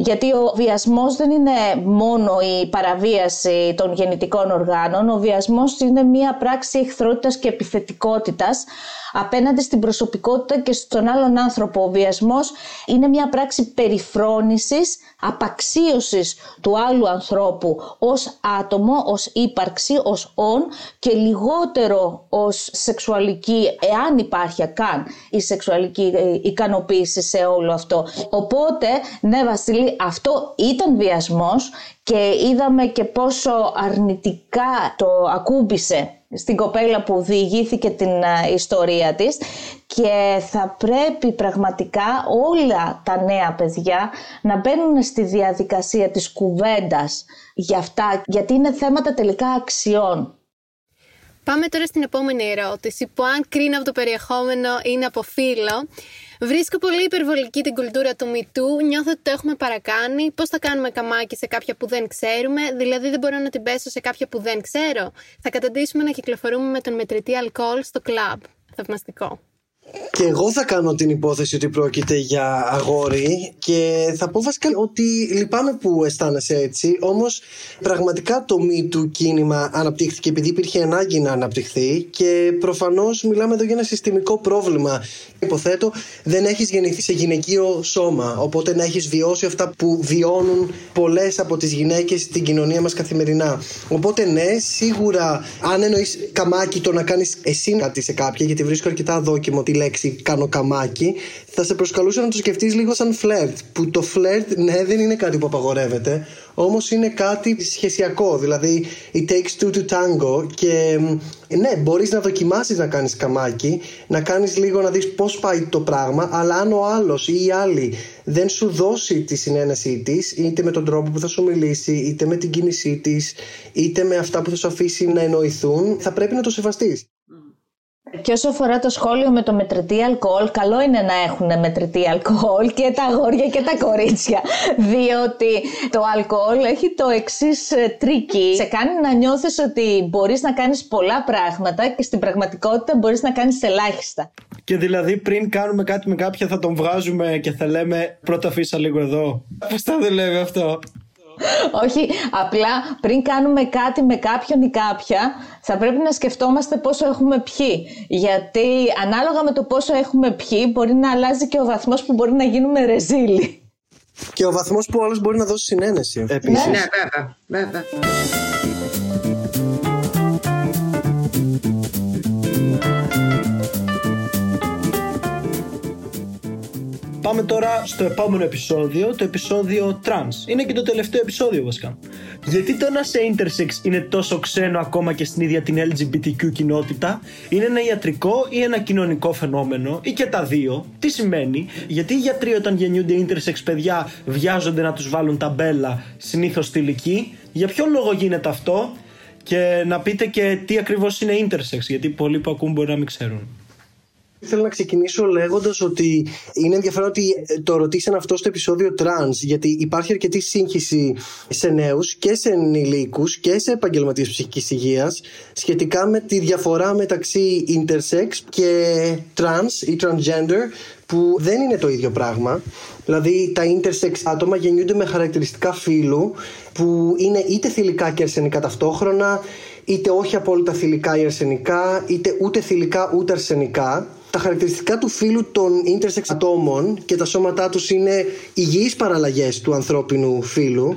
Γιατί ο βιασμός δεν είναι μόνο η παραβίαση των γεννητικών οργάνων, ο βιασμός είναι μια πράξη εχθρότητας και επιθετικότητας απέναντι στην προσωπικότητα και στον άλλον άνθρωπο. Ο βιασμός είναι μια πράξη περιφρόνησης, απαξίωσης του άλλου ανθρώπου ως άτομο, ως ύπαρξη, ως όν και λιγότερο ως σεξουαλική, εάν υπάρχει καν η σεξουαλική ικανοποίηση σε όλο αυτό. Οπότε, ναι Βασίλη, αυτό ήταν βιασμός και είδαμε και πόσο αρνητικά το ακούμπησε στην κοπέλα που διηγήθηκε την ιστορία της και θα πρέπει πραγματικά όλα τα νέα παιδιά να μπαίνουν στη διαδικασία της κουβέντας για αυτά, γιατί είναι θέματα τελικά αξιών. Πάμε τώρα στην επόμενη ερώτηση που, αν κρίνω από το περιεχόμενο, είναι από φύλλο. Βρίσκω πολύ υπερβολική την κουλτούρα του μητού, νιώθω ότι το έχουμε παρακάνει. Πώς θα κάνουμε καμάκι σε κάποια που δεν ξέρουμε, δηλαδή δεν μπορώ να την πέσω σε κάποια που δεν ξέρω. Θα καταντήσουμε να κυκλοφορούμε με τον μετρητή αλκοόλ στο κλαμπ. Θαυμαστικό. Και εγώ θα κάνω την υπόθεση ότι πρόκειται για αγόρι και θα πω βασικά ότι λυπάμαι που αισθάνεσαι έτσι, όμως πραγματικά το Me Too κίνημα αναπτύχθηκε επειδή υπήρχε ανάγκη να αναπτυχθεί και προφανώς μιλάμε εδώ για ένα συστημικό πρόβλημα. Υποθέτω δεν έχεις γεννηθεί σε γυναικείο σώμα, οπότε να έχεις βιώσει αυτά που βιώνουν πολλές από τις γυναίκες στην κοινωνία μας καθημερινά. Οπότε ναι, σίγουρα αν εννοείς καμάκι το να κάνεις εσύ κάτι σε κάποια, γιατί βρίσκω αρκετά αδόκιμο τη λέξη κάνω καμάκι, θα σε προσκαλούσα να το σκεφτείς λίγο σαν φλερτ, που το φλερτ ναι δεν είναι κάτι που απαγορεύεται, όμως είναι κάτι σχεσιακό, δηλαδή it takes two to tango και ναι, μπορείς να δοκιμάσεις να κάνεις καμάκι, να κάνεις λίγο να δεις πώς πάει το πράγμα, αλλά αν ο άλλος ή η άλλη δεν σου δώσει τη συνένεσή της, είτε με τον τρόπο που θα σου μιλήσει, είτε με την κίνησή της, είτε με αυτά που θα σου αφήσει να εννοηθούν, θα πρέπει να το σεβαστείς. Και όσο αφορά το σχόλιο με το μετρητή αλκοόλ, καλό είναι να έχουν μετρητή αλκοόλ και τα αγόρια και τα κορίτσια. Διότι το αλκοόλ έχει το εξής τρίκι. Σε κάνει να νιώθεις ότι μπορείς να κάνεις πολλά πράγματα και στην πραγματικότητα μπορείς να κάνεις ελάχιστα. Και δηλαδή πριν κάνουμε κάτι με κάποια θα τον βγάζουμε και θα λέμε πρώτα αφήσα λίγο εδώ. Πώς θα δουλεύει αυτό? Όχι, απλά πριν κάνουμε κάτι με κάποιον ή κάποια θα πρέπει να σκεφτόμαστε πόσο έχουμε πιει. Γιατί ανάλογα με το πόσο έχουμε πιει μπορεί να αλλάζει και ο βαθμός που μπορεί να γίνουμε ρεζίλοι. Και ο βαθμός που άλλος μπορεί να δώσει συνένεση. Επίσης. Ναι, βέβαια. Πάμε τώρα στο επόμενο επεισόδιο, το επεισόδιο Trans. Είναι και το τελευταίο επεισόδιο βασικά. Γιατί το να σε intersex είναι τόσο ξένο ακόμα και στην ίδια την ελ τζι μπι τι κιου κοινότητα? Είναι ένα ιατρικό ή ένα κοινωνικό φαινόμενο ή και τα δύο? Τι σημαίνει? Γιατί οι γιατροί όταν γεννιούνται intersex παιδιά βιάζονται να τους βάλουν ταμπέλα συνήθως στη ηλική? Για ποιο λόγο γίνεται αυτό? Και να πείτε και τι ακριβώς είναι intersex, γιατί πολλοί που ακούν μπορεί να μην ξέρουν. Θέλω να ξεκινήσω λέγοντας ότι είναι ενδιαφέρον ότι το ρωτήσαν αυτό στο επεισόδιο Trans, γιατί υπάρχει αρκετή σύγχυση σε νέους και σε ενηλίκους και σε επαγγελματίες ψυχικής υγείας σχετικά με τη διαφορά μεταξύ intersex και trans ή transgender, που δεν είναι το ίδιο πράγμα. Δηλαδή τα intersex άτομα γεννιούνται με χαρακτηριστικά φύλου που είναι είτε θηλυκά και αρσενικά ταυτόχρονα, είτε όχι απόλυτα θηλυκά ή αρσενικά, είτε ούτε θηλυκά ούτε αρσενικά. Τα χαρακτηριστικά του φύλου των intersex ατόμων και τα σώματά τους είναι υγιείς παραλλαγές του ανθρώπινου φύλου.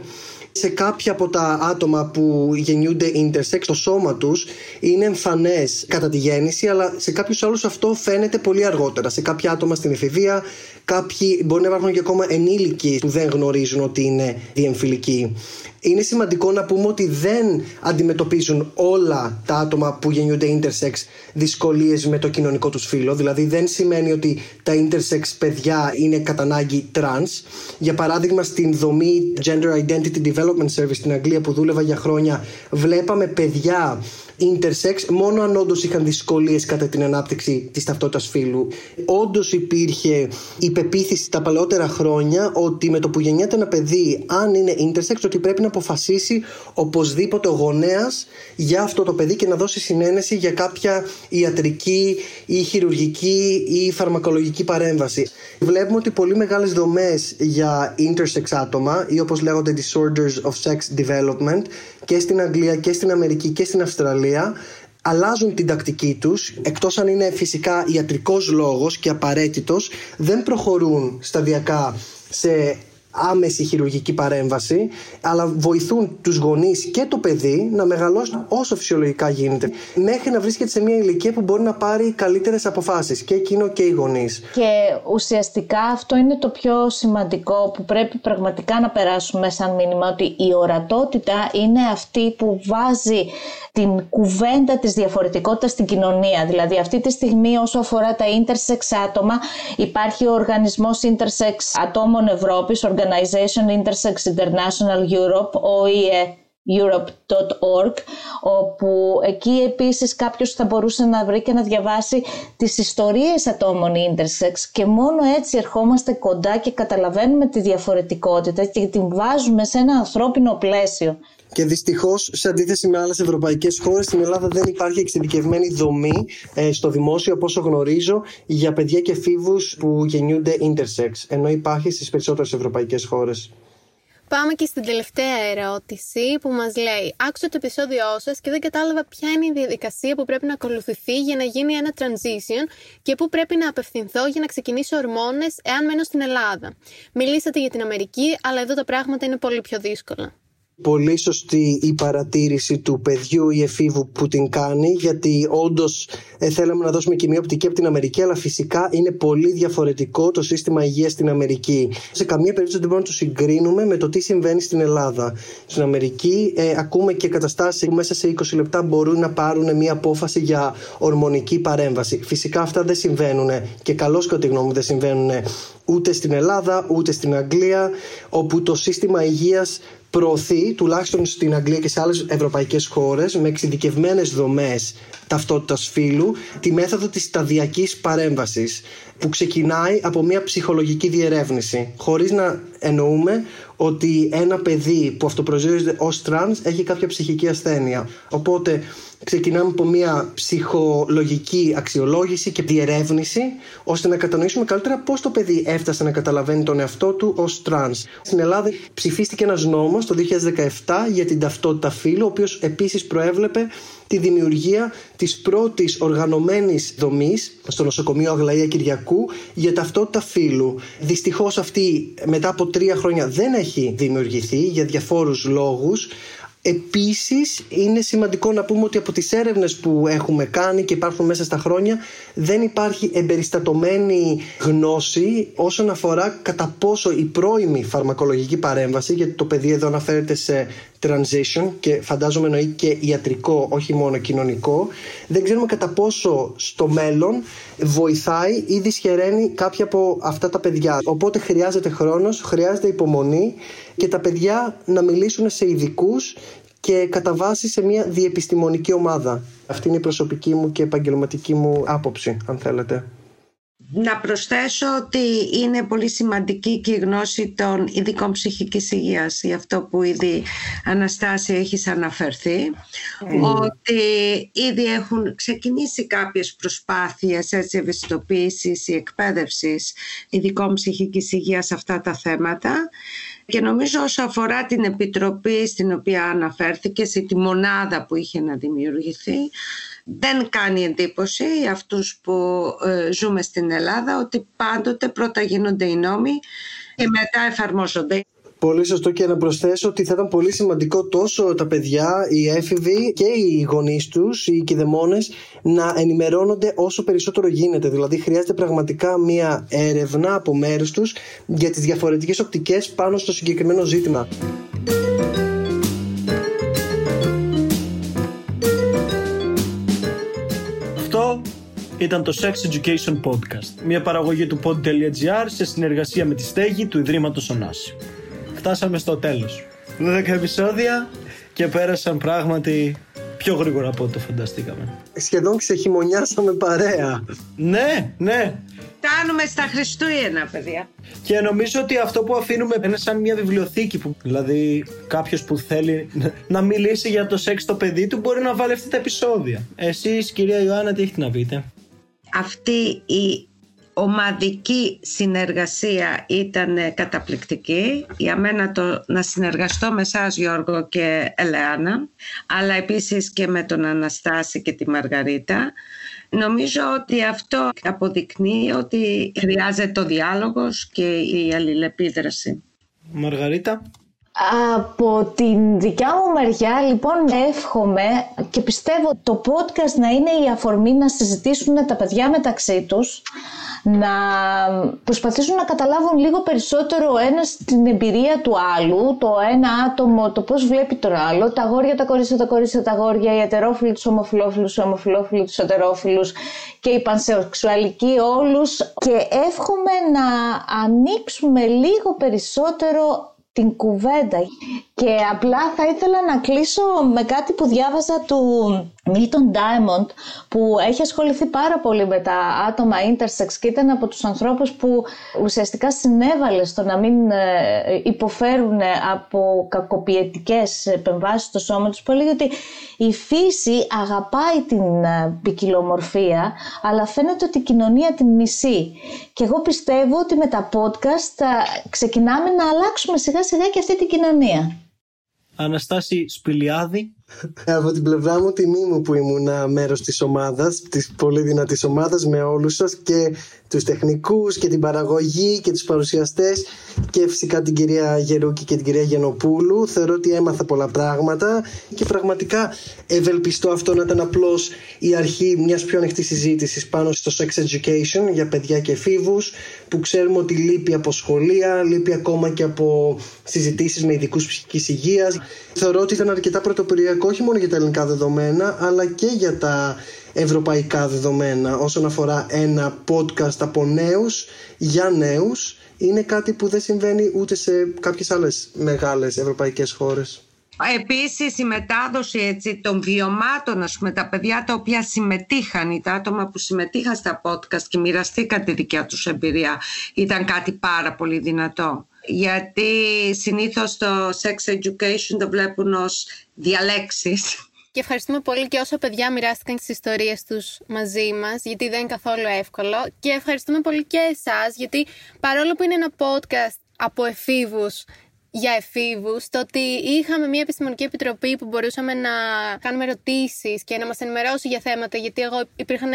Σε κάποια από τα άτομα που γεννιούνται intersex, το σώμα τους είναι εμφανές κατά τη γέννηση, αλλά σε κάποιους άλλους αυτό φαίνεται πολύ αργότερα. Σε κάποια άτομα στην εφηβεία, κάποιοι μπορεί να υπάρχουν και ακόμα ενήλικοι που δεν γνωρίζουν ότι είναι διεμφυλικοί. Είναι σημαντικό να πούμε ότι δεν αντιμετωπίζουν όλα τα άτομα που γεννιούνται intersex δυσκολίες με το κοινωνικό τους φύλο. Δηλαδή δεν σημαίνει ότι τα intersex παιδιά είναι κατά ανάγκη trans. Για παράδειγμα, στην δομή Gender Identity Development Service στην Αγγλία που δούλευα για χρόνια, βλέπαμε παιδιά intersex μόνο αν όντως είχαν δυσκολίες κατά την ανάπτυξη της ταυτότητας φύλου. Όντως υπήρχε η πεποίθηση τα παλαιότερα χρόνια ότι με το που γεννιέται ένα παιδί, αν είναι intersex, ότι πρέπει να αποφασίσει οπωσδήποτε ο γονέας για αυτό το παιδί και να δώσει συνένεση για κάποια ιατρική ή χειρουργική ή φαρμακολογική παρέμβαση. Βλέπουμε ότι πολύ μεγάλες δομές για intersex άτομα ή όπως λέγονται disorders of sex development και στην Αγγλία και στην Αμερική και στην Αυστραλία αλλάζουν την τακτική τους, εκτός αν είναι φυσικά ιατρικός λόγος και απαραίτητος, δεν προχωρούν σταδιακά σε άμεση χειρουργική παρέμβαση, αλλά βοηθούν τους γονείς και το παιδί να μεγαλώσουν όσο φυσιολογικά γίνεται, μέχρι να βρίσκεται σε μια ηλικία που μπορεί να πάρει καλύτερες αποφάσεις και εκείνο και οι γονείς. Και ουσιαστικά αυτό είναι το πιο σημαντικό που πρέπει πραγματικά να περάσουμε σαν μήνυμα, ότι η ορατότητα είναι αυτή που βάζει την κουβέντα της διαφορετικότητας στην κοινωνία. Δηλαδή αυτή τη στιγμή όσο αφορά τα intersex άτομα υπάρχει ο οργανισμός intersex ατόμων Ευρώπης, Organization Intersex International Europe, ο ε ε Europe τελεία org, όπου εκεί επίσης κάποιος θα μπορούσε να βρει και να διαβάσει τις ιστορίες ατόμων intersex, και μόνο έτσι ερχόμαστε κοντά και καταλαβαίνουμε τη διαφορετικότητα και την βάζουμε σε ένα ανθρώπινο πλαίσιο. Και δυστυχώς, σε αντίθεση με άλλες ευρωπαϊκές χώρες, στην Ελλάδα δεν υπάρχει εξειδικευμένη δομή ε, στο δημόσιο, από όσο γνωρίζω, για παιδιά και φίβους που γεννιούνται intersex, ενώ υπάρχει στις περισσότερες ευρωπαϊκές χώρες. Πάμε και στην τελευταία ερώτηση που μας λέει: άκουσα το επεισόδιό σας και δεν κατάλαβα ποια είναι η διαδικασία που πρέπει να ακολουθηθεί για να γίνει ένα transition και πού πρέπει να απευθυνθώ για να ξεκινήσω ορμόνες εάν μένω στην Ελλάδα. Μιλήσατε για την Αμερική, αλλά εδώ τα πράγματα είναι πολύ πιο δύσκολα. Πολύ σωστή η παρατήρηση του παιδιού ή εφήβου που την κάνει, γιατί όντως ε, θέλαμε να δώσουμε και μια οπτική από την Αμερική, αλλά φυσικά είναι πολύ διαφορετικό το σύστημα υγείας στην Αμερική. Σε καμία περίπτωση δεν μπορούμε να το συγκρίνουμε με το τι συμβαίνει στην Ελλάδα. Στην Αμερική ε, ακούμε και καταστάσεις που μέσα σε είκοσι λεπτά μπορούν να πάρουν μια απόφαση για ορμονική παρέμβαση. Φυσικά αυτά δεν συμβαίνουν και καλώς κατά τη γνώμη μου δεν συμβαίνουν ούτε στην Ελλάδα ούτε στην Αγγλία, όπου το σύστημα υγείας προωθεί, τουλάχιστον στην Αγγλία και σε άλλες ευρωπαϊκές χώρες, με εξειδικευμένες δομές ταυτότητας φύλου, τη μέθοδο της σταδιακής παρέμβασης, που ξεκινάει από μια ψυχολογική διερεύνηση, χωρίς να εννοούμε ότι ένα παιδί που αυτοπροσδιορίζεται ως τρανς έχει κάποια ψυχική ασθένεια. Οπότε ξεκινάμε από μια ψυχολογική αξιολόγηση και διερεύνηση, ώστε να κατανοήσουμε καλύτερα πώς το παιδί έφτασε να καταλαβαίνει τον εαυτό του ως τρανς. Στην Ελλάδα ψηφίστηκε ένας νόμος το δύο χιλιάδες δεκαεπτά για την ταυτότητα φύλου, ο οποίος επίσης προέβλεπε τη δημιουργία της πρώτης οργανωμένης δομής στο νοσοκομείο Αγλαΐα Κυριακού για ταυτότητα φύλου. Δυστυχώς αυτή μετά από τρία χρόνια δεν έχει δημιουργηθεί για διαφόρους λόγους. Επίσης είναι σημαντικό να πούμε ότι από τις έρευνες που έχουμε κάνει και υπάρχουν μέσα στα χρόνια, δεν υπάρχει εμπεριστατωμένη γνώση όσον αφορά κατά πόσο η πρώιμη φαρμακολογική παρέμβαση, γιατί το παιδί εδώ αναφέρεται σε transition και φαντάζομαι εννοεί και ιατρικό, όχι μόνο κοινωνικό, δεν ξέρουμε κατά πόσο στο μέλλον βοηθάει ή δυσχεραίνει κάποια από αυτά τα παιδιά. Οπότε χρειάζεται χρόνος, χρειάζεται υπομονή και τα παιδιά να μιλήσουν σε ειδικούς και κατά βάση σε μια διεπιστημονική ομάδα. Αυτή είναι η προσωπική μου και επαγγελματική μου άποψη, αν θέλετε. Να προσθέσω ότι είναι πολύ σημαντική και η γνώση των ειδικών ψυχικής υγείας, για αυτό που ήδη, Αναστάση, έχεις αναφερθεί, mm. ότι ήδη έχουν ξεκινήσει κάποιες προσπάθειες έτσι, ευαισθητοποίησης ή εκπαίδευσης ειδικών ψυχικής υγείας σε αυτά τα θέματα. Και νομίζω όσο αφορά την επιτροπή στην οποία αναφέρθηκες ή τη μονάδα που είχε να δημιουργηθεί, δεν κάνει εντύπωση για αυτούς που ε, ζούμε στην Ελλάδα ότι πάντοτε πρώτα γίνονται οι νόμοι και μετά εφαρμόζονται. Πολύ σωστό, και να προσθέσω ότι θα ήταν πολύ σημαντικό τόσο τα παιδιά, οι έφηβοι και οι γονείς τους, οι κηδεμόνες, να ενημερώνονται όσο περισσότερο γίνεται. Δηλαδή χρειάζεται πραγματικά μια έρευνα από μέρους τους για τις διαφορετικές οπτικές πάνω στο συγκεκριμένο ζήτημα. Αυτό ήταν το Sex Education Podcast, μια παραγωγή του pod.gr σε συνεργασία με τη Στέγη του Ιδρύματος Ωνάση. Φτάσαμε στο τέλος. δέκα επεισόδια και πέρασαν πράγματι πιο γρήγορα από ό,τι το φανταστήκαμε. Σχεδόν ξεχειμωνιάσαμε παρέα. Ναι, ναι. Φτάνουμε στα Χριστούγεννα, παιδιά. Και νομίζω ότι αυτό που αφήνουμε είναι σαν μια βιβλιοθήκη. Που, δηλαδή, κάποιος που θέλει να μιλήσει για το σεξ στο παιδί του μπορεί να βάλει αυτά τα επεισόδια. Εσείς, κυρία Ιωάννα, τι έχετε να πείτε? Αυτή η ομαδική συνεργασία ήταν καταπληκτική. Για μένα το να συνεργαστώ με εσάς, Γιώργο και Ελεάννα, αλλά επίσης και με τον Αναστάση και τη Μαργαρίτα. Νομίζω ότι αυτό αποδεικνύει ότι χρειάζεται ο διάλογος και η αλληλεπίδραση. Μαργαρίτα. Από την δικιά μου μεριά, λοιπόν, εύχομαι και πιστεύω το podcast να είναι η αφορμή να συζητήσουν τα παιδιά μεταξύ τους, να προσπαθήσουν να καταλάβουν λίγο περισσότερο ο ένας την εμπειρία του άλλου, το ένα άτομο, το πώς βλέπει τον άλλο, τα αγόρια, τα κορίτσια, τα κορίτσια, τα αγόρια, οι ετερόφιλοι, τους ομοφυλόφιλους, οι ομοφυλόφιλοι, τους ετερόφιλους και οι πανσεξουαλικοί, όλους. Και εύχομαι να ανοίξουμε λίγο περισσότερο την κουβέντα. Και απλά θα ήθελα να κλείσω με κάτι που διάβαζα του Μίλτον Ντάιμοντ, που έχει ασχοληθεί πάρα πολύ με τα άτομα intersex και ήταν από τους ανθρώπους που ουσιαστικά συνέβαλε στο να μην υποφέρουν από κακοποιητικές επεμβάσεις στο σώμα τους, που έλεγε ότι η φύση αγαπάει την ποικιλομορφία, αλλά φαίνεται ότι η κοινωνία την μισεί. Και εγώ πιστεύω ότι με τα podcast θα ξεκινάμε να αλλάξουμε σιγά σιγά και αυτή την κοινωνία. Αναστάση Σπηλιάδη. Από την πλευρά μου, τιμή μου που ήμουνα μέρος της ομάδας, της πολύ δυνατής ομάδας, με όλους σας και τους τεχνικούς και την παραγωγή και τους παρουσιαστές και φυσικά την κυρία Γερούκη και την κυρία Γιαννοπούλου. Θεωρώ ότι έμαθα πολλά πράγματα και πραγματικά ευελπιστώ αυτό να ήταν απλώς η αρχή μιας πιο ανοιχτής συζήτησης πάνω στο sex education για παιδιά και εφήβους, που ξέρουμε ότι λείπει από σχολεία, λείπει ακόμα και από συζητήσεις με ειδικούς ψυχικής υγείας. Θεωρώ ότι ήταν αρκετά πρωτοποριακό, όχι μόνο για τα ελληνικά δεδομένα αλλά και για τα ευρωπαϊκά δεδομένα, όσον αφορά ένα podcast από νέους για νέους. Είναι κάτι που δεν συμβαίνει ούτε σε κάποιες άλλες μεγάλες ευρωπαϊκές χώρες. Επίσης η μετάδοση έτσι, των βιωμάτων, ας πούμε, τα παιδιά τα οποία συμμετείχαν, τα άτομα που συμμετείχαν στα podcast και μοιραστήκαν τη δικιά τους εμπειρία, ήταν κάτι πάρα πολύ δυνατό. Γιατί συνήθως το sex education το βλέπουν ως διαλέξεις. Και ευχαριστούμε πολύ και όσα παιδιά μοιράστηκαν τις ιστορίες τους μαζί μας, γιατί δεν είναι καθόλου εύκολο. Και ευχαριστούμε πολύ και εσάς, γιατί παρόλο που είναι ένα podcast από εφήβους για εφήβους, το ότι είχαμε μια επιστημονική επιτροπή που μπορούσαμε να κάνουμε ερωτήσεις και να μας ενημερώσει για θέματα, γιατί εγώ υπήρχαν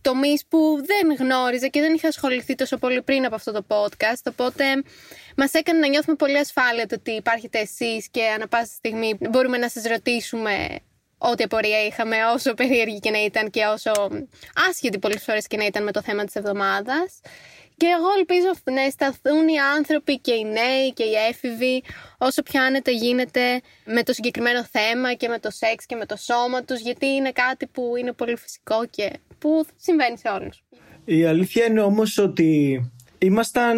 τομείς που δεν γνώριζα και δεν είχα ασχοληθεί τόσο πολύ πριν από αυτό το podcast, οπότε μας έκανε να νιώθουμε πολύ ασφάλεια το ότι υπάρχετε εσείς και ανά πάσα στιγμή μπορούμε να σας ρωτήσουμε ό,τι απορία είχαμε, όσο περίεργη και να ήταν και όσο άσχετη πολλές φορές και να ήταν με το θέμα της εβδομάδας. Και εγώ ελπίζω να αισθανθούν οι άνθρωποι και οι νέοι και οι έφηβοι όσο πιάνεται γίνεται με το συγκεκριμένο θέμα και με το σεξ και με το σώμα τους, γιατί είναι κάτι που είναι πολύ φυσικό και που συμβαίνει σε όλους. Η αλήθεια είναι όμως ότι ήμασταν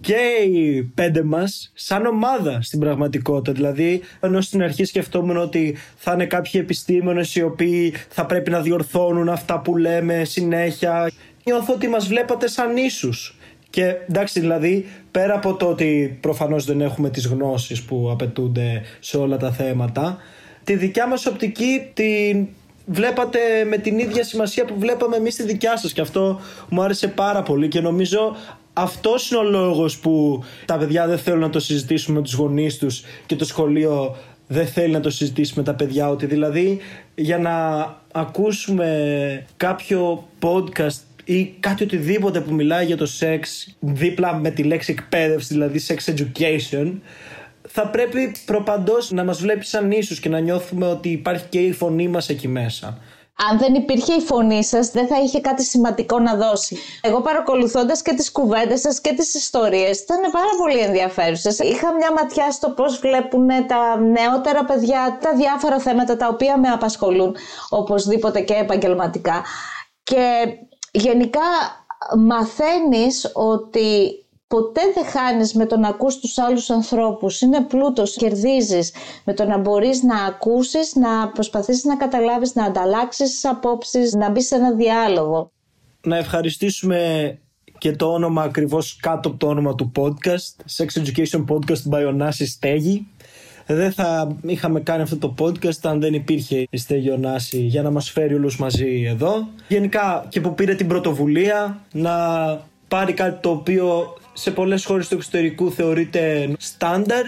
και οι πέντε μας σαν ομάδα στην πραγματικότητα. Δηλαδή, ενώ στην αρχή σκεφτόμουν ότι θα είναι κάποιοι επιστήμονες οι οποίοι θα πρέπει να διορθώνουν αυτά που λέμε συνέχεια, νιώθω ότι μας βλέπατε σαν ίσους. Και εντάξει, δηλαδή, πέρα από το ότι προφανώς δεν έχουμε τις γνώσεις που απαιτούνται σε όλα τα θέματα, τη δικιά μας οπτική την βλέπατε με την ίδια σημασία που βλέπαμε εμείς τη δικιά σας. Και αυτό μου άρεσε πάρα πολύ και νομίζω αυτός είναι ο λόγος που τα παιδιά δεν θέλουν να το συζητήσουν με τους γονείς τους και το σχολείο δεν θέλει να το συζητήσει με τα παιδιά. Ότι δηλαδή για να ακούσουμε κάποιο podcast ή κάτι οτιδήποτε που μιλάει για το σεξ δίπλα με τη λέξη εκπαίδευση, δηλαδή sex education, θα πρέπει προπαντός να μας βλέπει σαν ίσους και να νιώθουμε ότι υπάρχει και η φωνή μας εκεί μέσα. Αν δεν υπήρχε η φωνή σας, δεν θα είχε κάτι σημαντικό να δώσει. Εγώ, παρακολουθώντας και τις κουβέντες σας και τις ιστορίες, ήταν πάρα πολύ ενδιαφέρουσες. Είχα μια ματιά στο πώς βλέπουν τα νεότερα παιδιά τα διάφορα θέματα τα οποία με απασχολούν οπωσδήποτε και επαγγελματικά. Και γενικά μαθαίνεις ότι ποτέ δεν χάνεις με το να ακούς τους άλλους ανθρώπους. Είναι πλούτος, κερδίζεις με το να μπορείς να ακούσεις, να προσπαθήσεις να καταλάβεις, να ανταλλάξεις απόψεις, να μπεις σε ένα διάλογο. Να ευχαριστήσουμε και το όνομα ακριβώς κάτω από το όνομα του podcast, Sex Education Podcast by Ωνάση Στέγη. Δεν θα είχαμε κάνει αυτό το podcast αν δεν υπήρχε η Στέγη Ωνάση για να μας φέρει όλους μαζί εδώ. Γενικά και που πήρε την πρωτοβουλία να πάρει κάτι το οποίο σε πολλές χώρες του εξωτερικού θεωρείται στάνταρ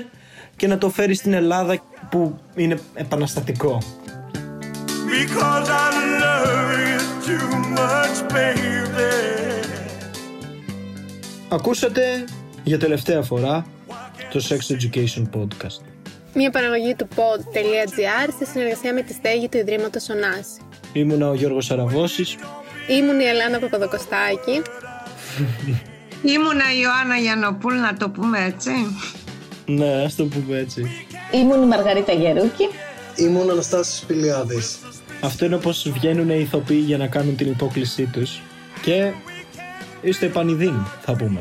και να το φέρει στην Ελλάδα που είναι επαναστατικό. Because I love you too much, baby. Ακούσατε για τελευταία φορά το Sex Education Podcast. Μια παραγωγή του pod τελεία gr σε συνεργασία με τη Στέγη του Ιδρύματος Ωνάση. Ήμουνα ο Γιώργος Αραβώσης. Ήμουν η Ελεάννα Παπαδοκοστάκη. Ήμουνα η Ιωάννα Γιαννοπούλου, να το πούμε έτσι. Ναι, ας το πούμε έτσι. Ήμουν η Μαργαρίτα Γερούκη. Ήμουν ο Αναστάσης Σπηλιάδης. Αυτό είναι πως βγαίνουν οι ηθοποιοί για να κάνουν την υπόκλησή τους. Και είστε επανειδήν, θα πούμε.